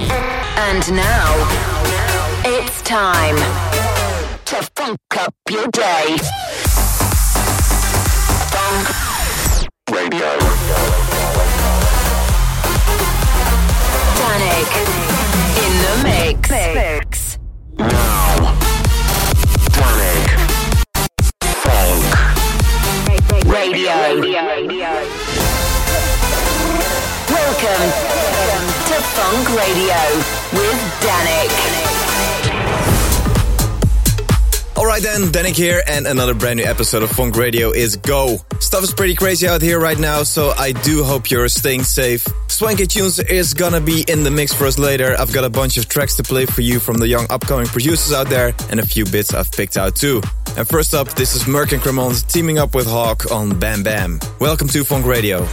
And now, it's time to funk up your day. Fonk Radio. Dannic in the mix. Now, Dannic Fonk Radio. Welcome to Fonk Radio with Dannic. Alright then, Dannic here, and another brand new episode of Fonk Radio is go. Stuff is pretty crazy out here right now, so I do hope you're staying safe. Swanky Tunes is gonna be in the mix for us later. I've got a bunch of tracks to play for you from the young upcoming producers out there, and a few bits I've picked out too. And first up, this is Merc and Cremon teaming up with Hawk on Bam Bam. Welcome to Fonk Radio.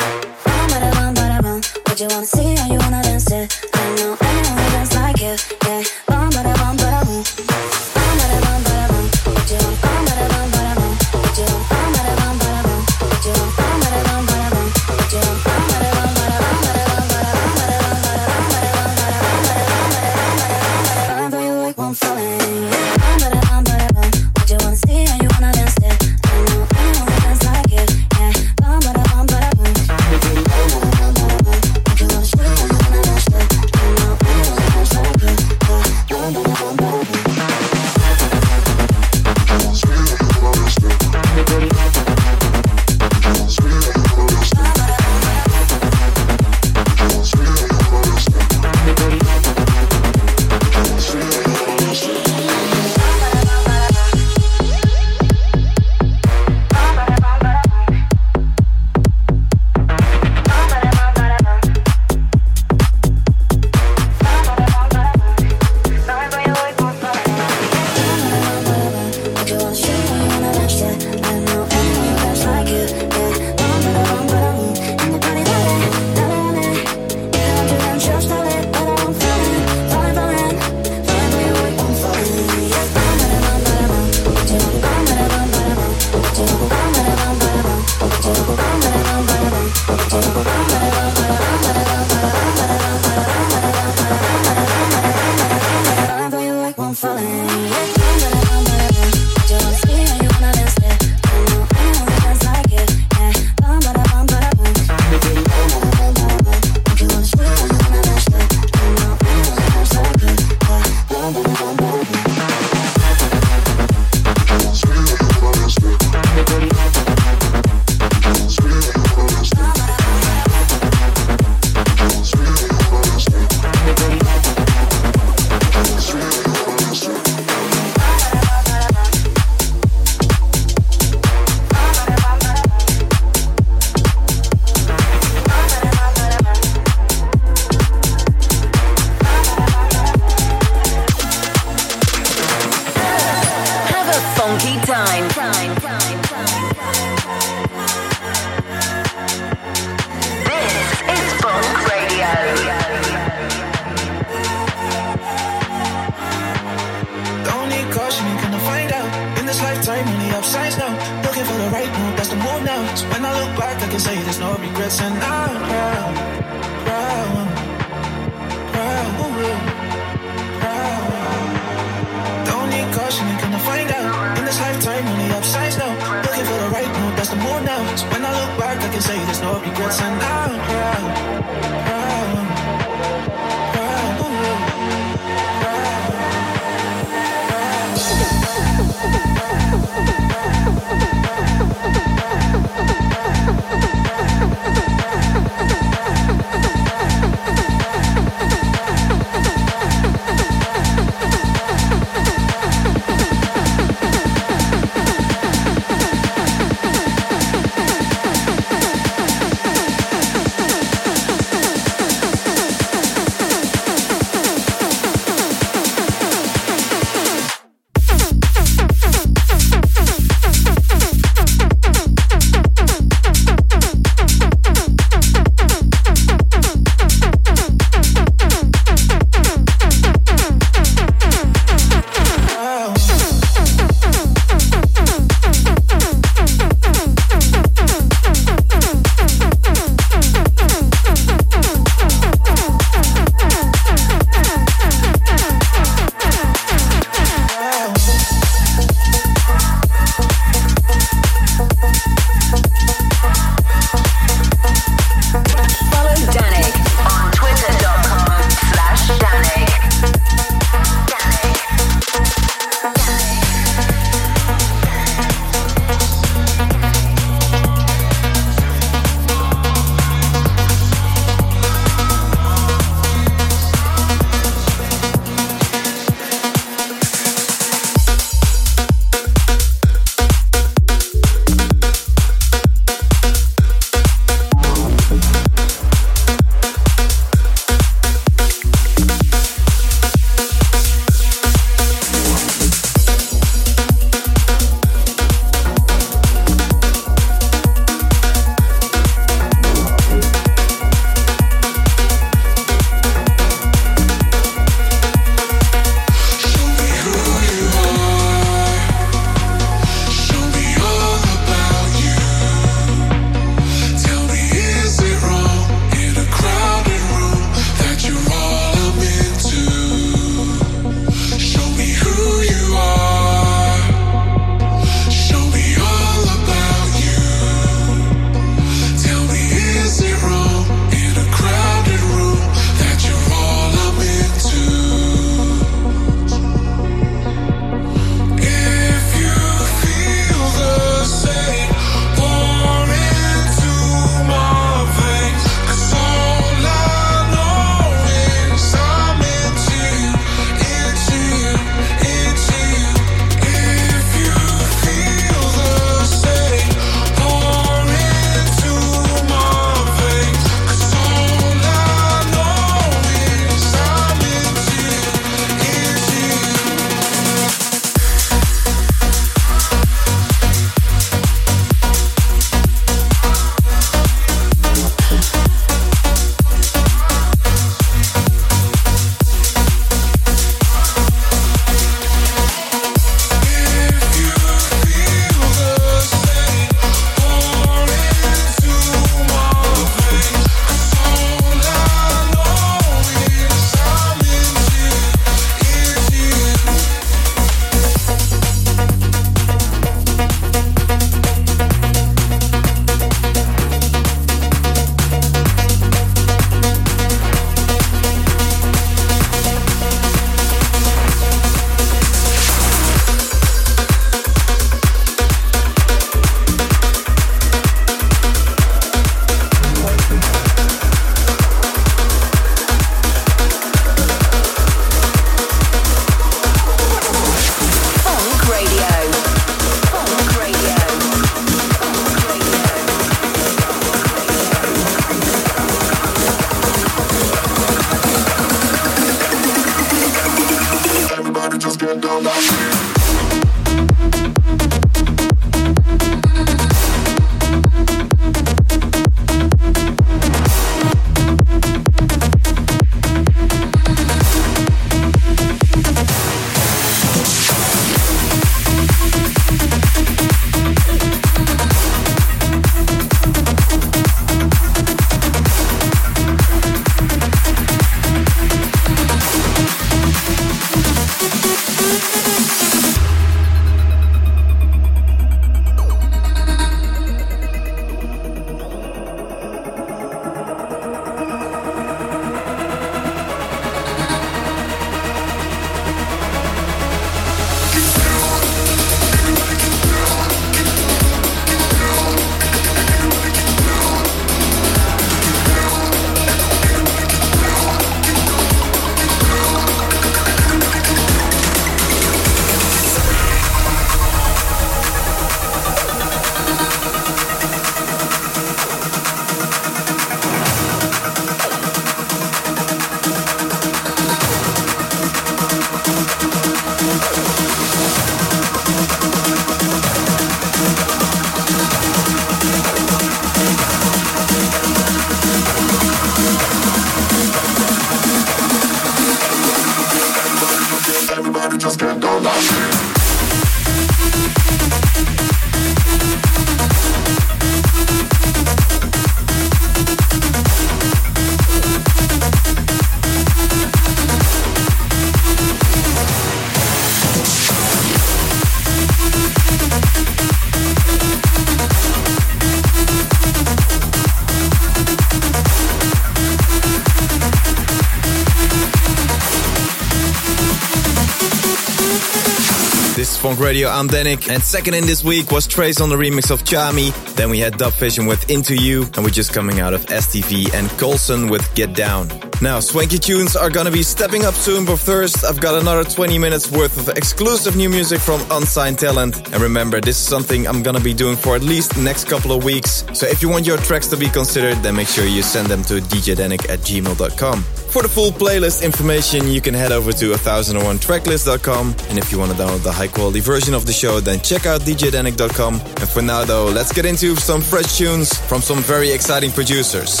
Fonk Radio, I'm Dannic, and second in this week was Trace on the remix of Chami. Then we had Dub Vision with Into You, and we're just coming out of STV and Colson with Get Down. Now, Swanky Tunes are gonna be stepping up soon, but first I've got another 20 minutes worth of exclusive new music from unsigned talent. And remember, this is something I'm gonna be doing for at least the next couple of weeks. So if you want your tracks to be considered, then make sure you send them to djdannic@gmail.com. For the full playlist information, you can head over to 1001tracklist.com. And if you want to download the high-quality version of the show, then check out djdannic.com. And for now, though, let's get into some fresh tunes from some very exciting producers.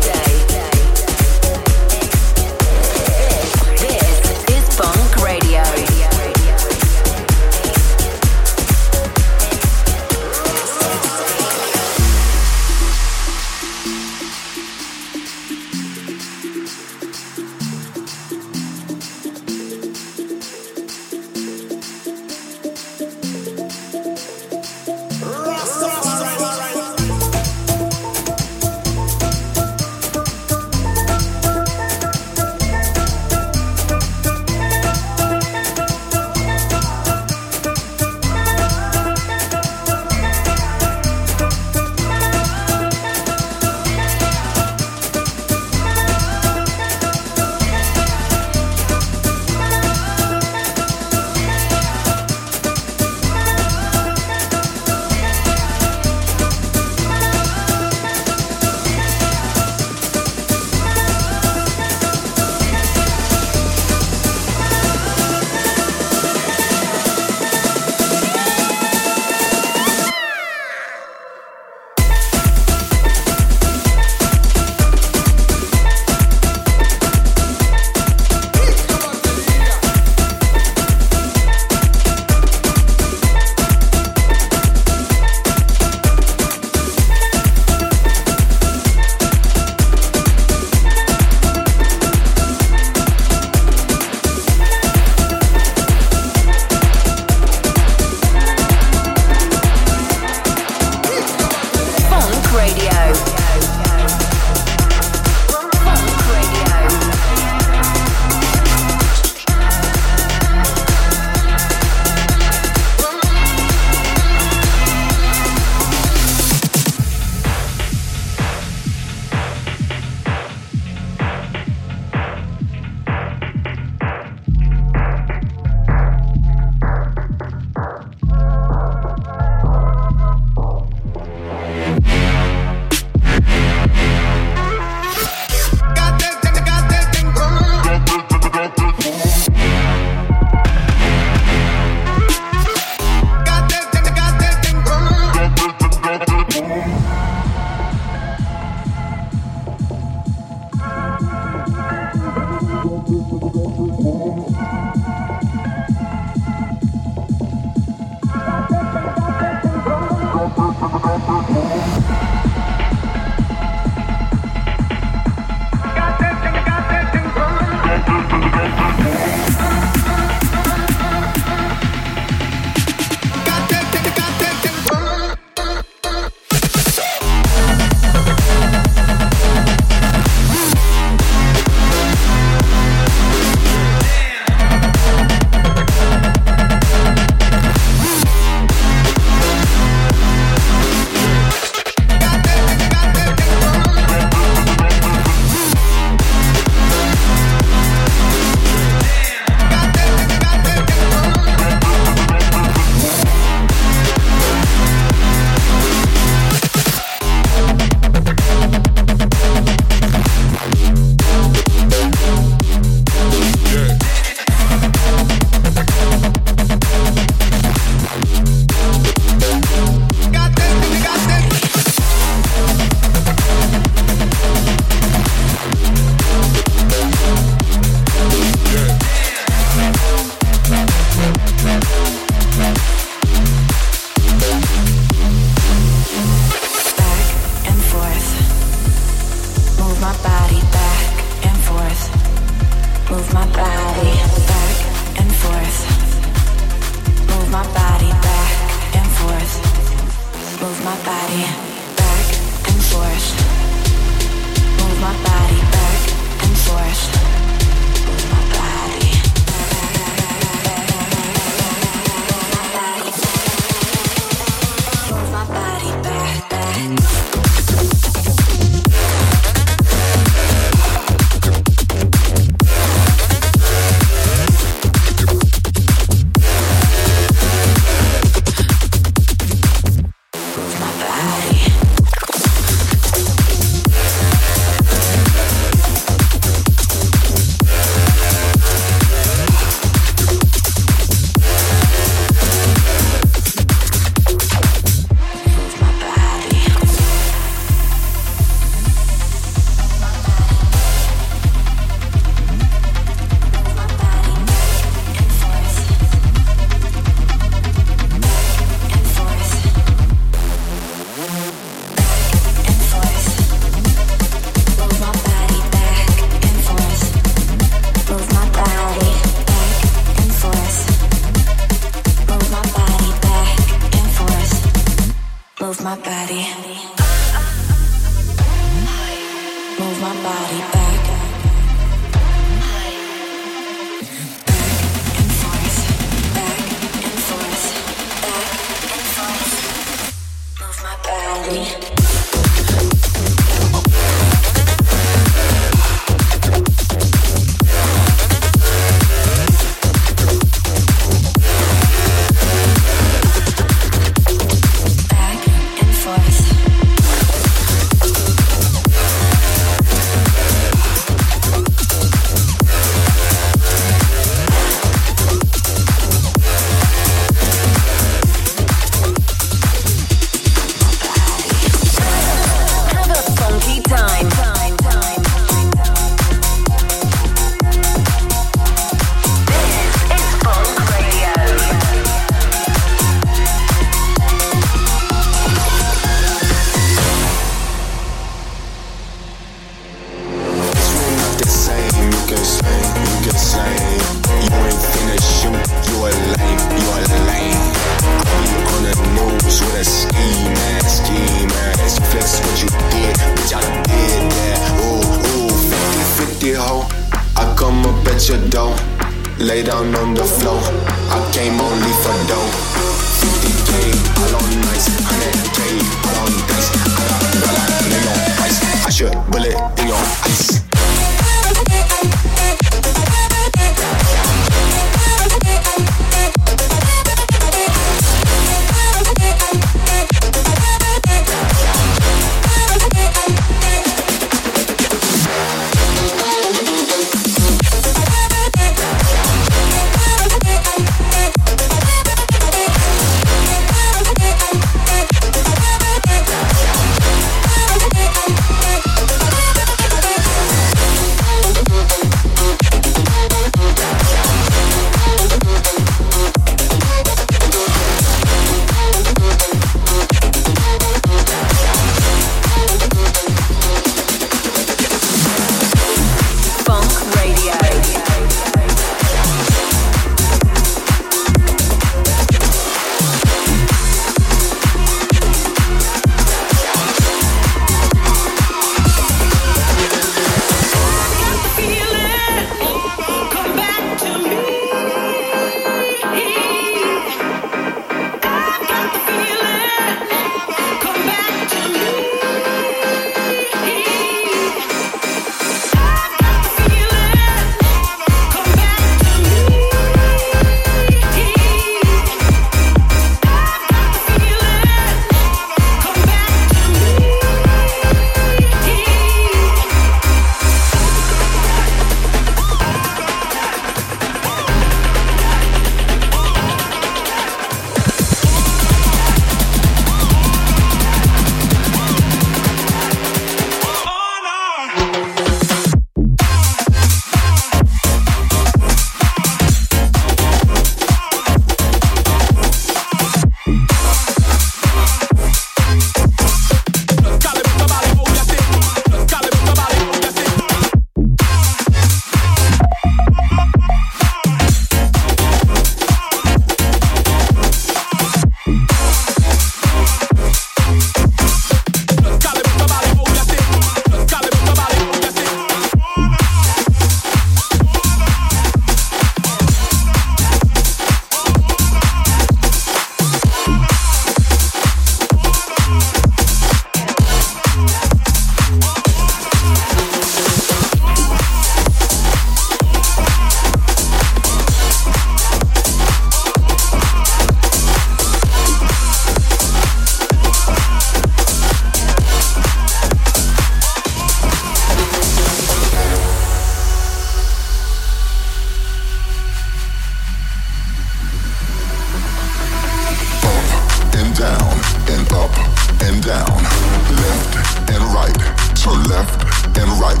down, left and right, turn left and right,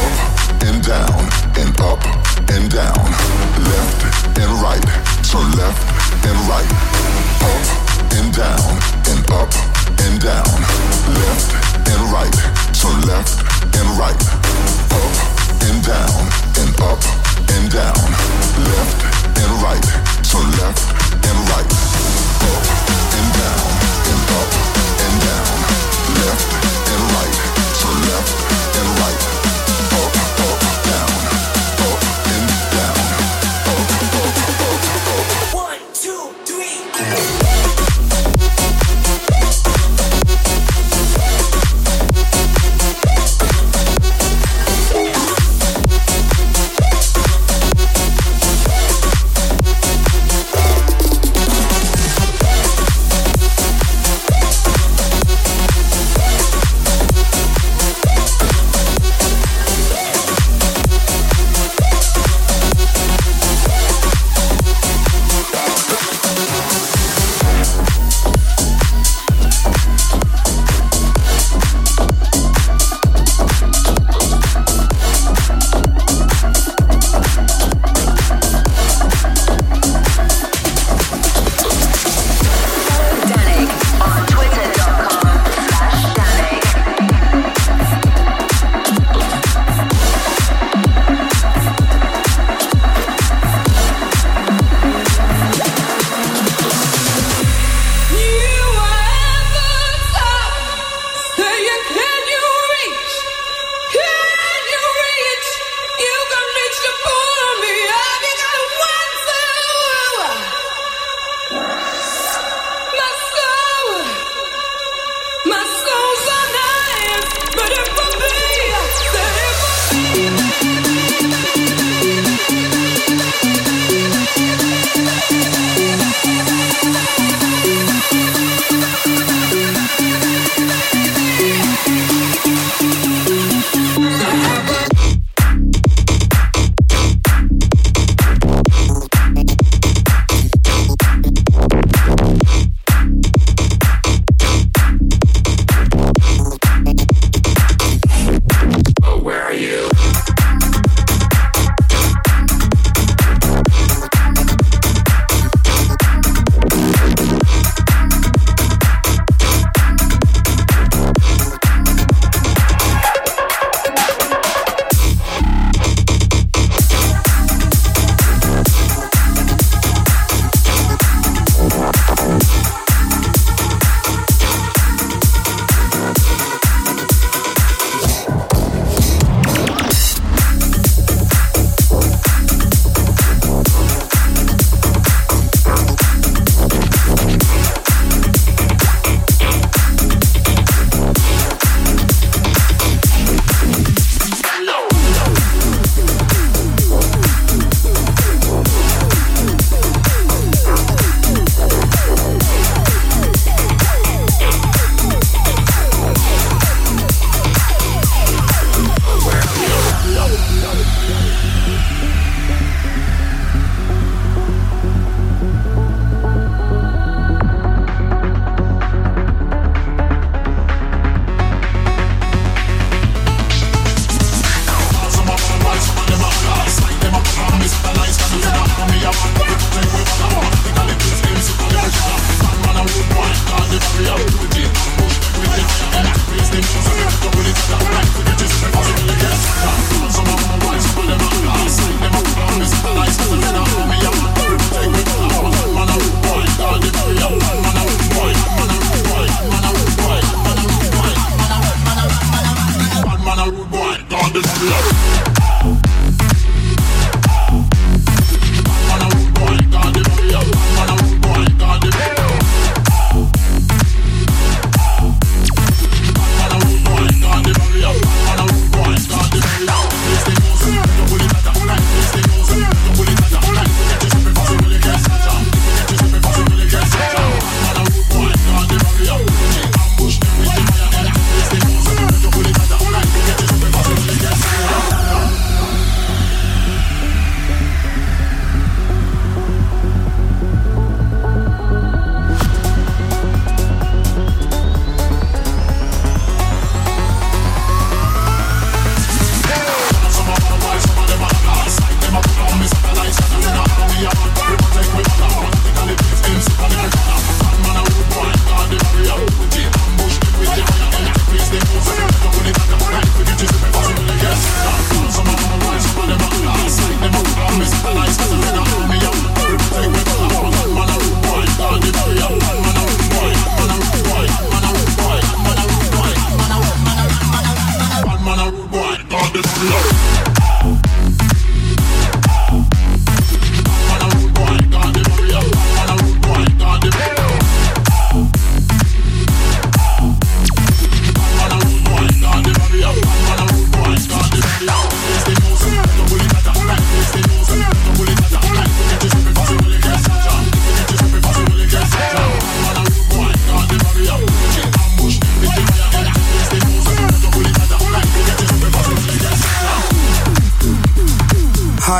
up and down and down, left and right, turn left and right, up and down, left and right, turn left and right, up and down, left and right, turn left and right, up and down, left and right, turn left and right, up and down, up. 1, 2, 3, go.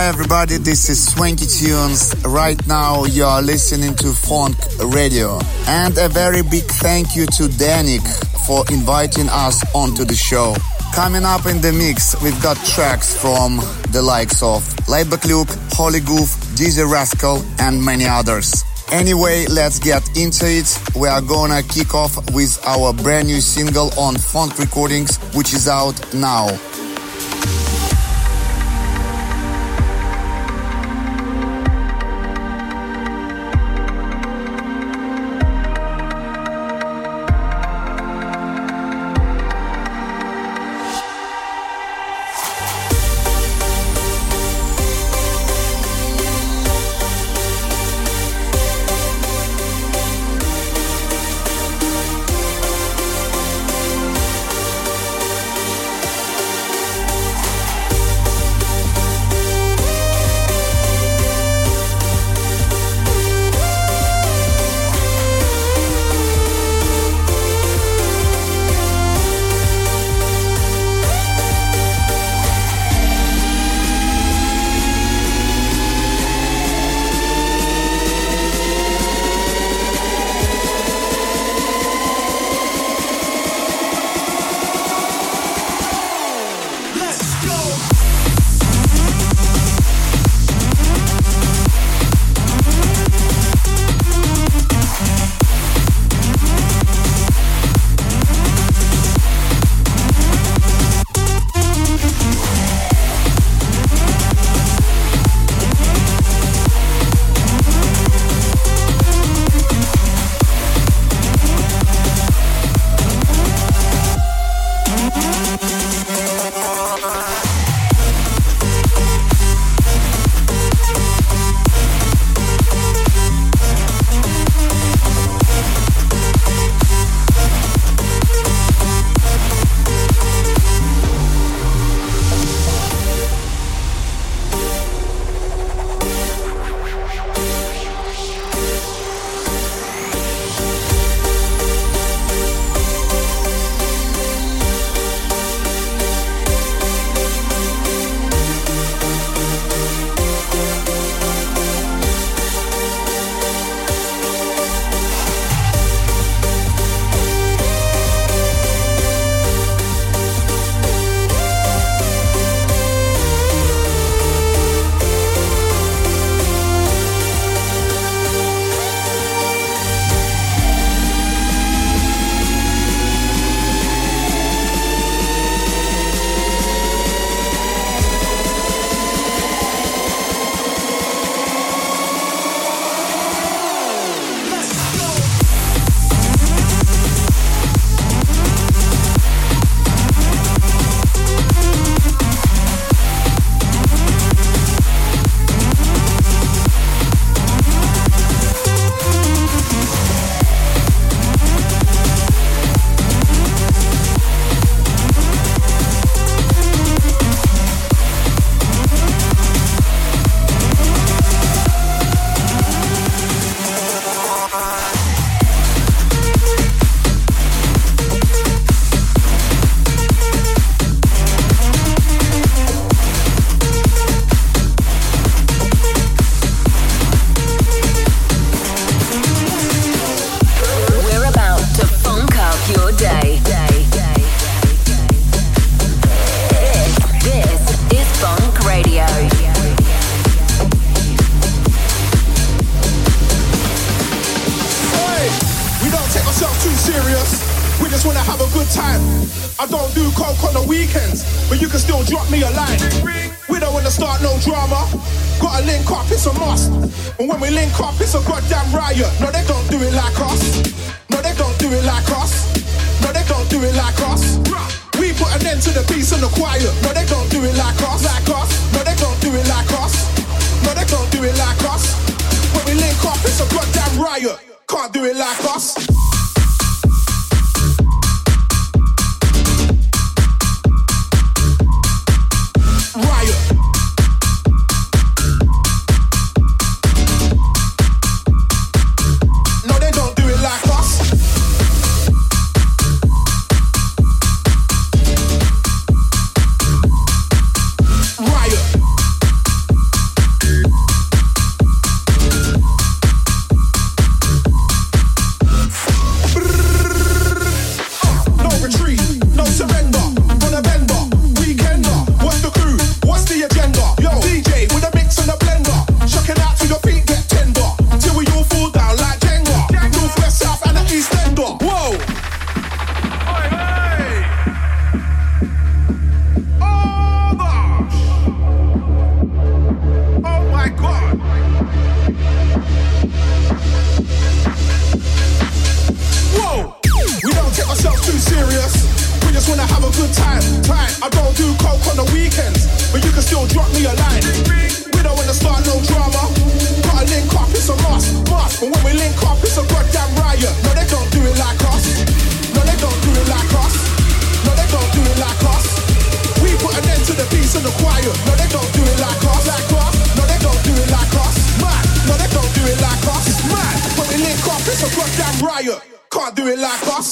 Hi everybody, this is Swanky Tunes. Right now you are listening to Fonk Radio. And a very big thank you to Dannic for inviting us onto the show. Coming up in the mix, we've got tracks from the likes of Lebakluuk, Holy Goof, Dizzy Rascal and many others. Anyway, let's get into it. We are gonna kick off with our brand new single on Fonk Recordings, which is out now. too serious. We just wanna have a good time. I don't do coke on the weekends, but you can still drop me a line. We don't wanna start no drama. Gotta link up, it's a must. But when we link up, it's a goddamn riot. No, they don't do it like us. No, they don't do it like us. No, they don't do it like us. We put an end to the beast and the choir. No, they don't do it like us. Like us. No, they don't do it like us. Man, no, they don't do it like us. Man, when we link up, it's a goddamn riot. Can't do it like us.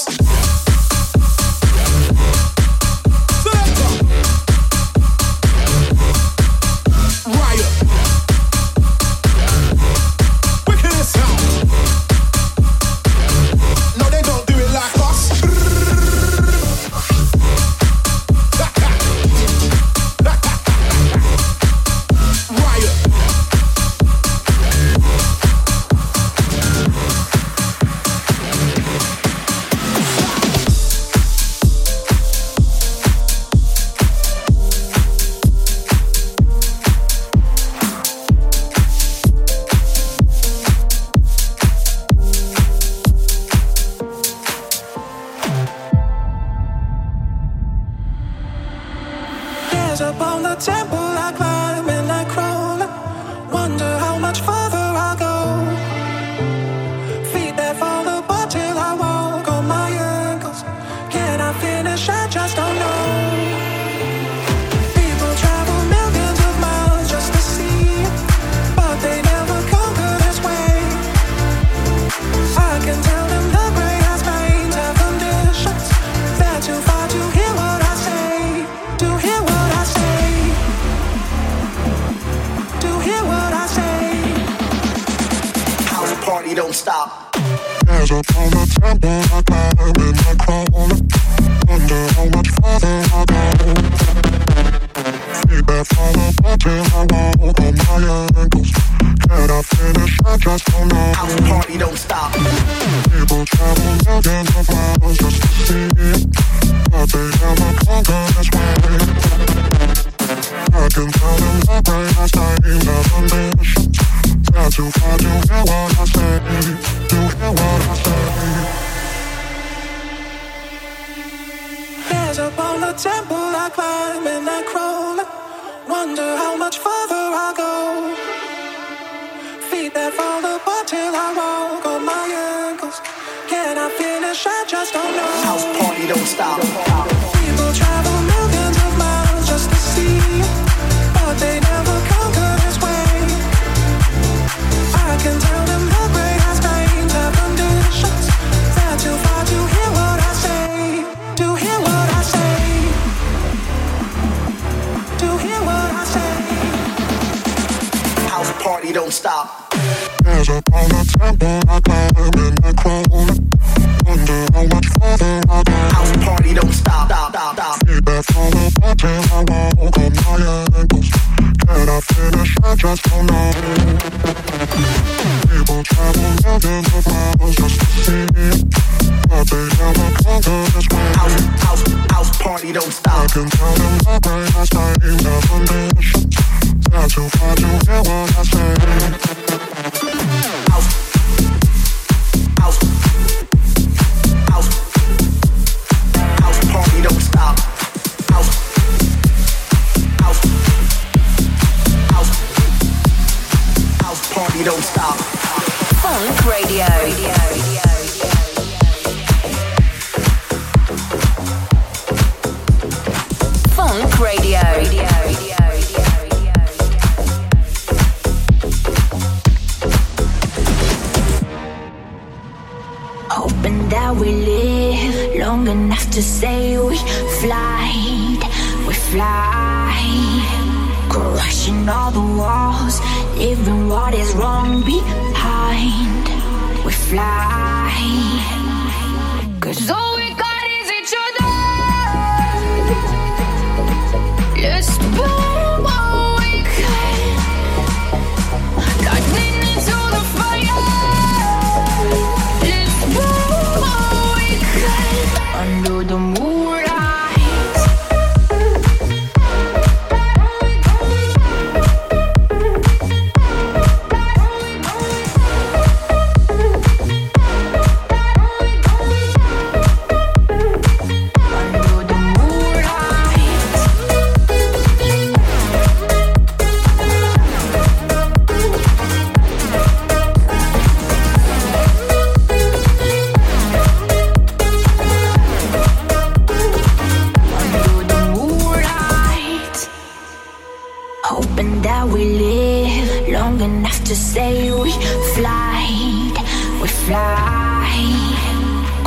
how we live long enough to say we fly,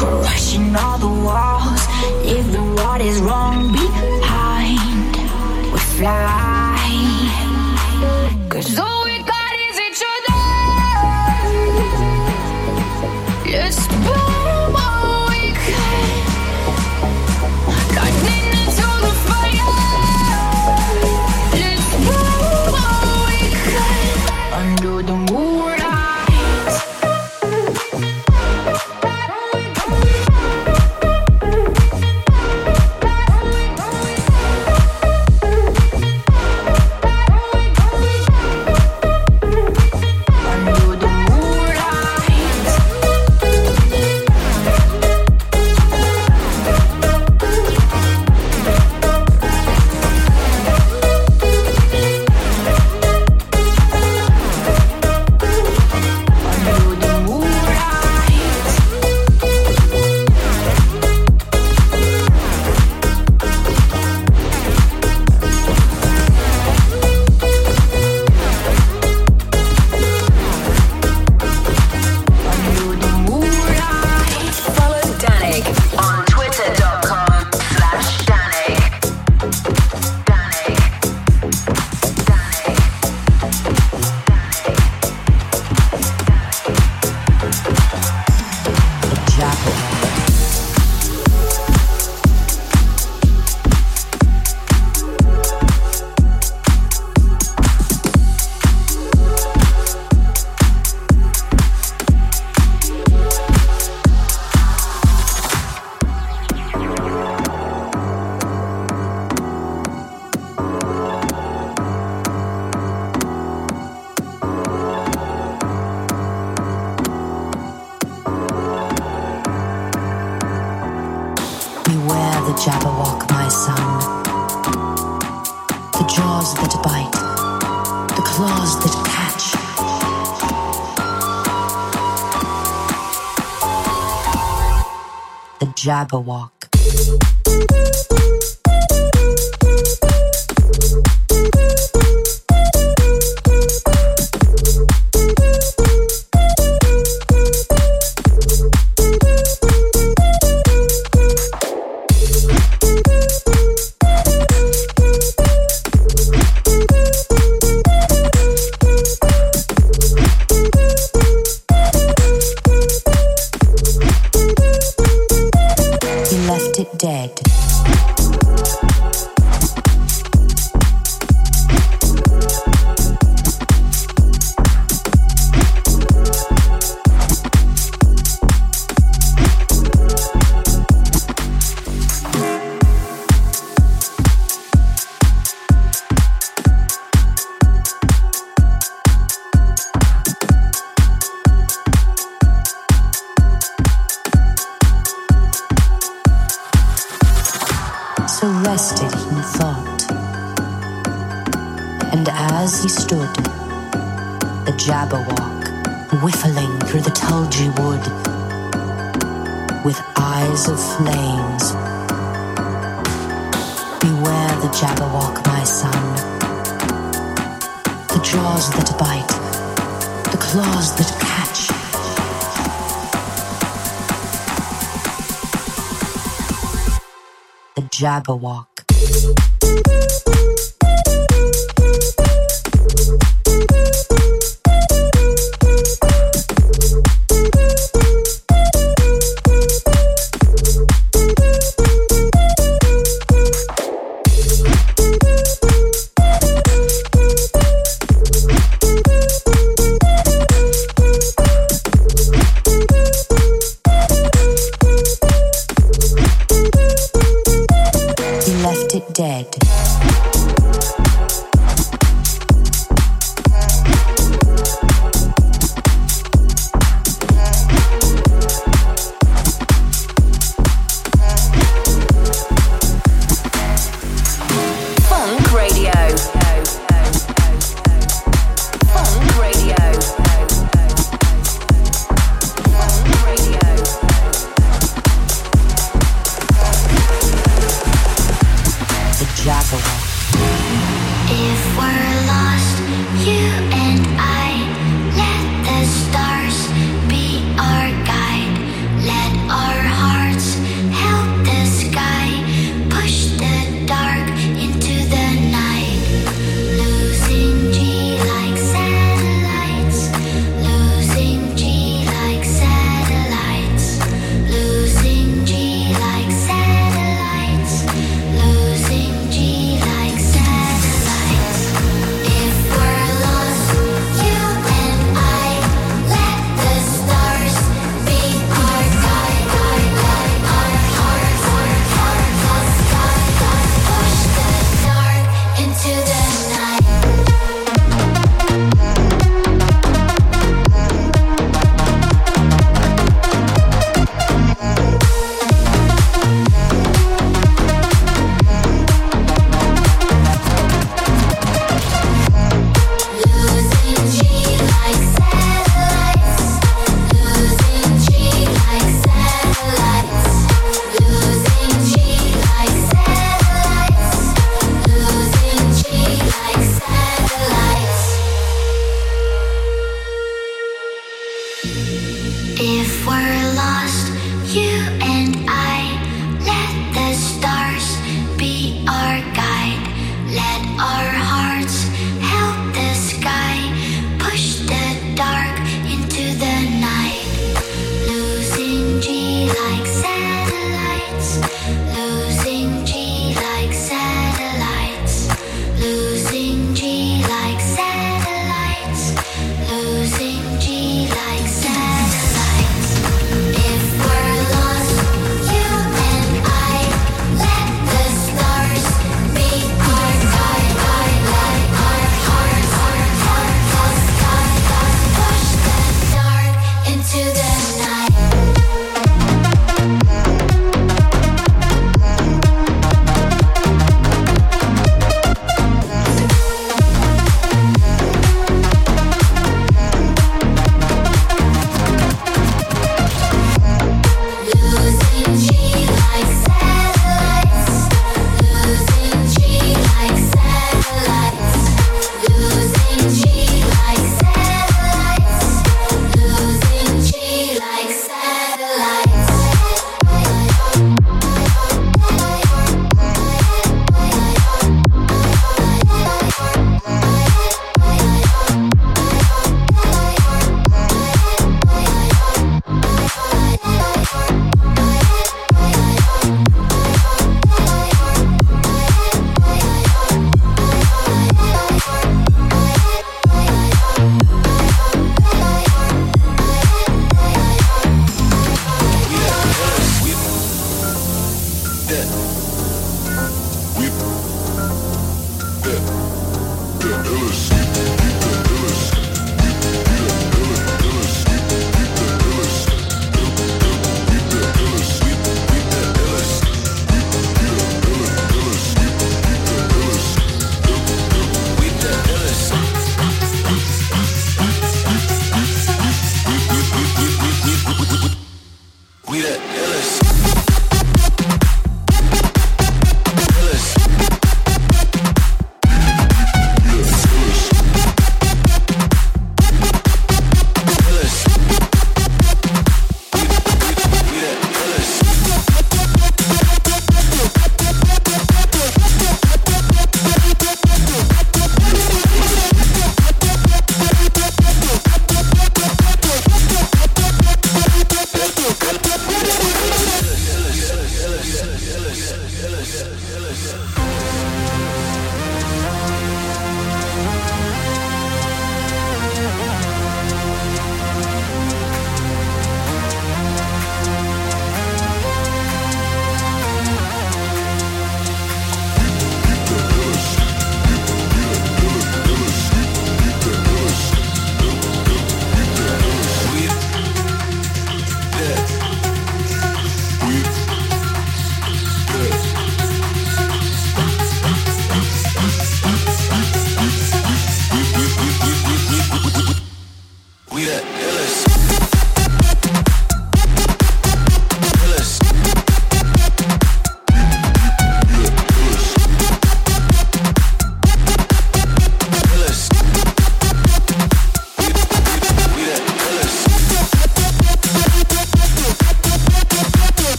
crushing all the walls, leaving what is wrong behind, we fly, 'cause all we got is each other, let's burn all we can, lightning into the fire. Under the moonlight. Jabberwock. Jabberwock. If we're lost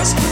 Let's come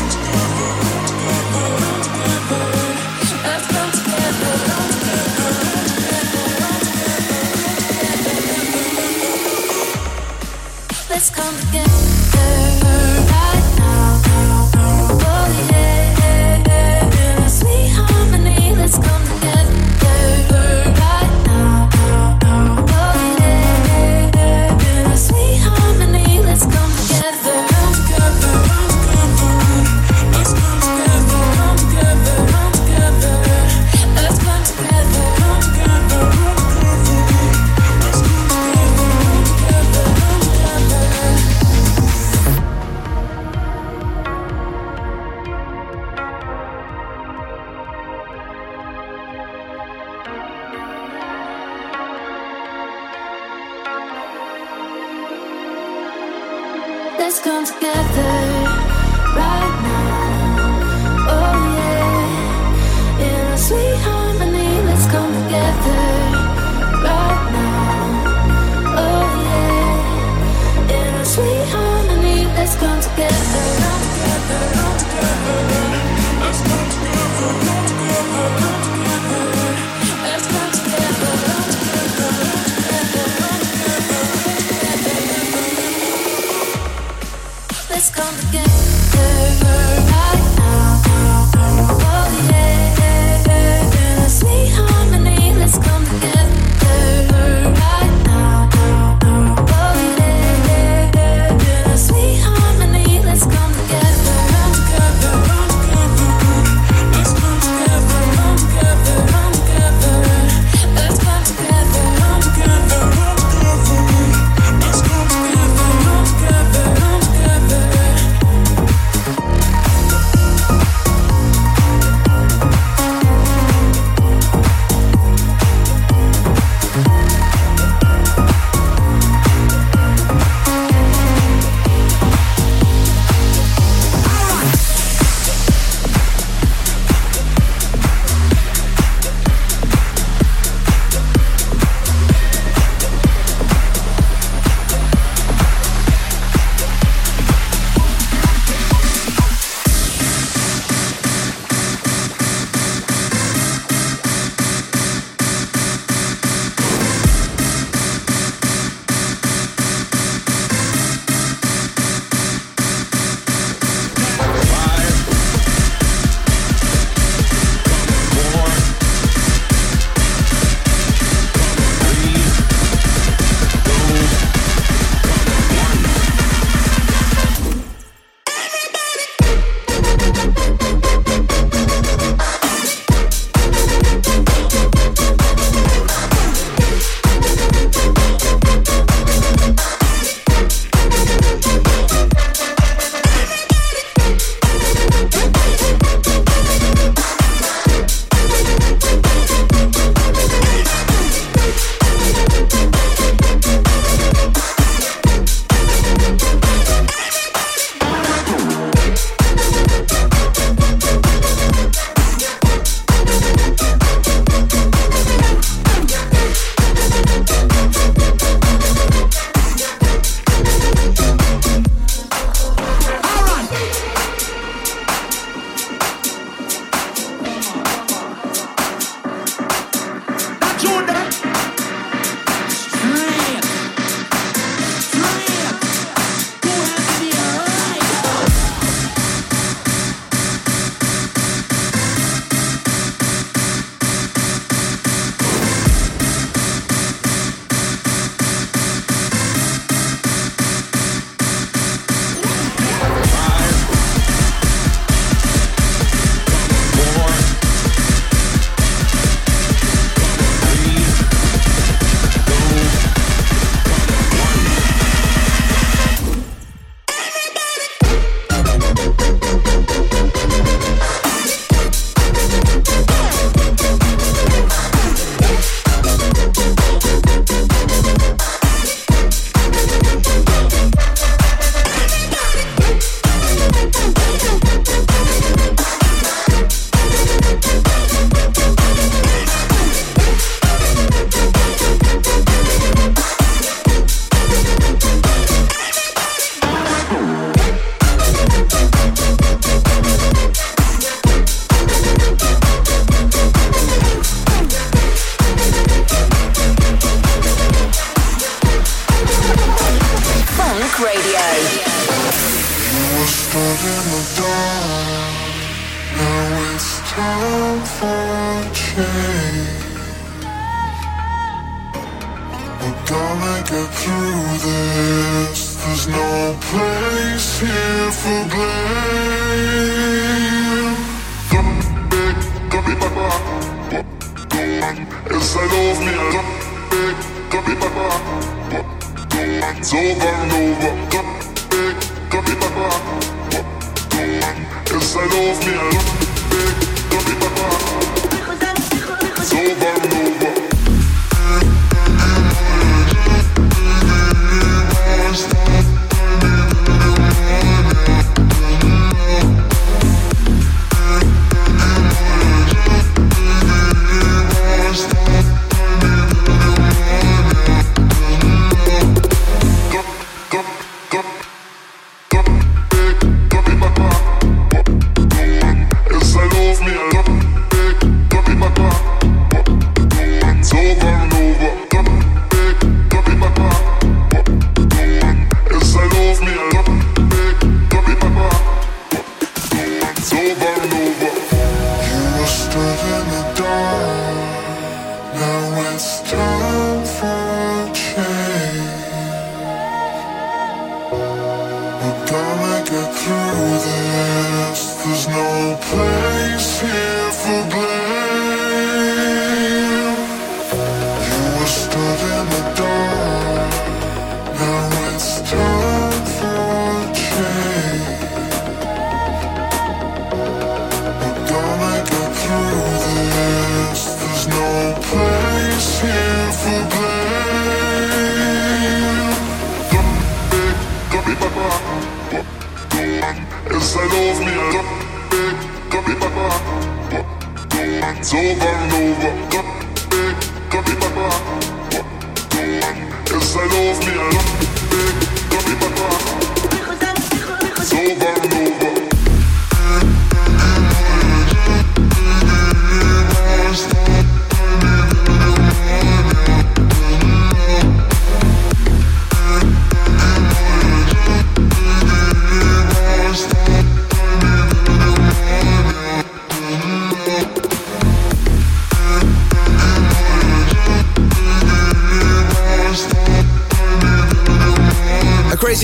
together.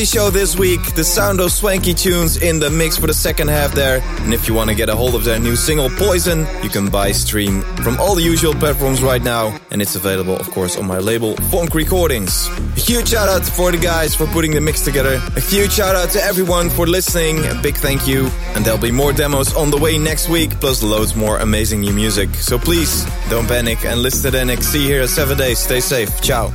Show this week, the sound of Swanky Tunes in the mix for the second half there. And if you want to get a hold of their new single Poison, you can buy stream from all the usual platforms right now, and it's available of course on my label Fonk Recordings. A huge shout out for the guys for putting the mix together. A huge shout out to everyone for listening. A big thank you, and there'll be more demos on the way next week, plus loads more amazing new music. So please don't panic and listen to Dannic. See you here in 7 days. Stay safe. Ciao.